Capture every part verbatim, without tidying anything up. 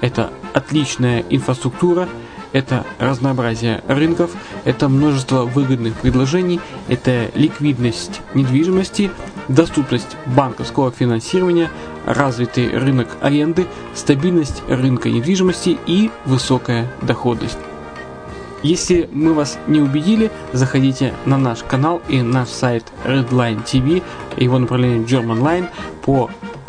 это отличная инфраструктура, это разнообразие рынков, это множество выгодных предложений, это ликвидность недвижимости, доступность банковского финансирования, развитый рынок аренды, стабильность рынка недвижимости и высокая доходность. Если мы вас не убедили, заходите на наш канал и наш сайт Redline ти ви, его направление Germanline по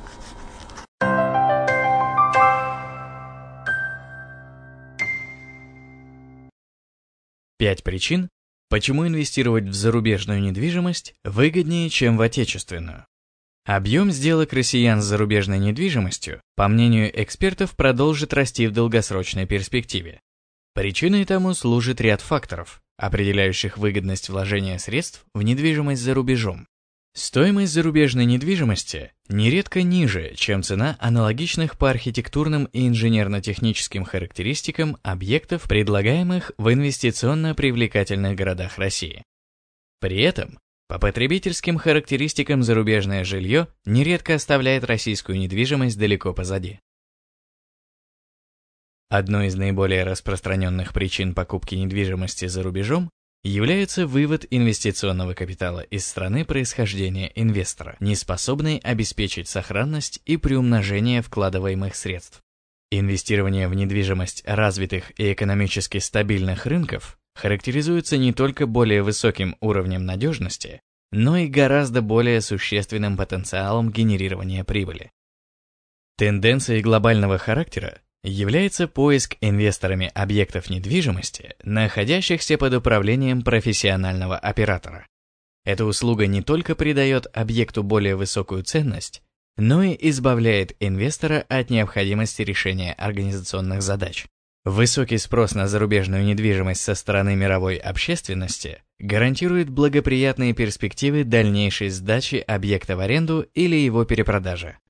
пять причин, почему инвестировать в зарубежную недвижимость выгоднее, чем в отечественную. Объем сделок россиян с зарубежной недвижимостью, по мнению экспертов, продолжит расти в долгосрочной перспективе. Причиной тому служит ряд факторов, определяющих выгодность вложения средств в недвижимость за рубежом. Стоимость зарубежной недвижимости нередко ниже, чем цена аналогичных по архитектурным и инженерно-техническим характеристикам объектов, предлагаемых в инвестиционно привлекательных городах России. При этом, по потребительским характеристикам зарубежное жилье нередко оставляет российскую недвижимость далеко позади. Одной из наиболее распространенных причин покупки недвижимости за рубежом является вывод инвестиционного капитала из страны происхождения инвестора, не способный обеспечить сохранность и приумножение вкладываемых средств. Инвестирование в недвижимость развитых и экономически стабильных рынков характеризуется не только более высоким уровнем надежности, но и гораздо более существенным потенциалом генерирования прибыли. Тенденцией глобального характера является поиск инвесторами объектов недвижимости, находящихся под управлением профессионального оператора. Эта услуга не только придает объекту более высокую ценность, но и избавляет инвестора от необходимости решения организационных задач. Высокий спрос на зарубежную недвижимость со стороны мировой общественности гарантирует благоприятные перспективы дальнейшей сдачи объекта в аренду или его перепродажи,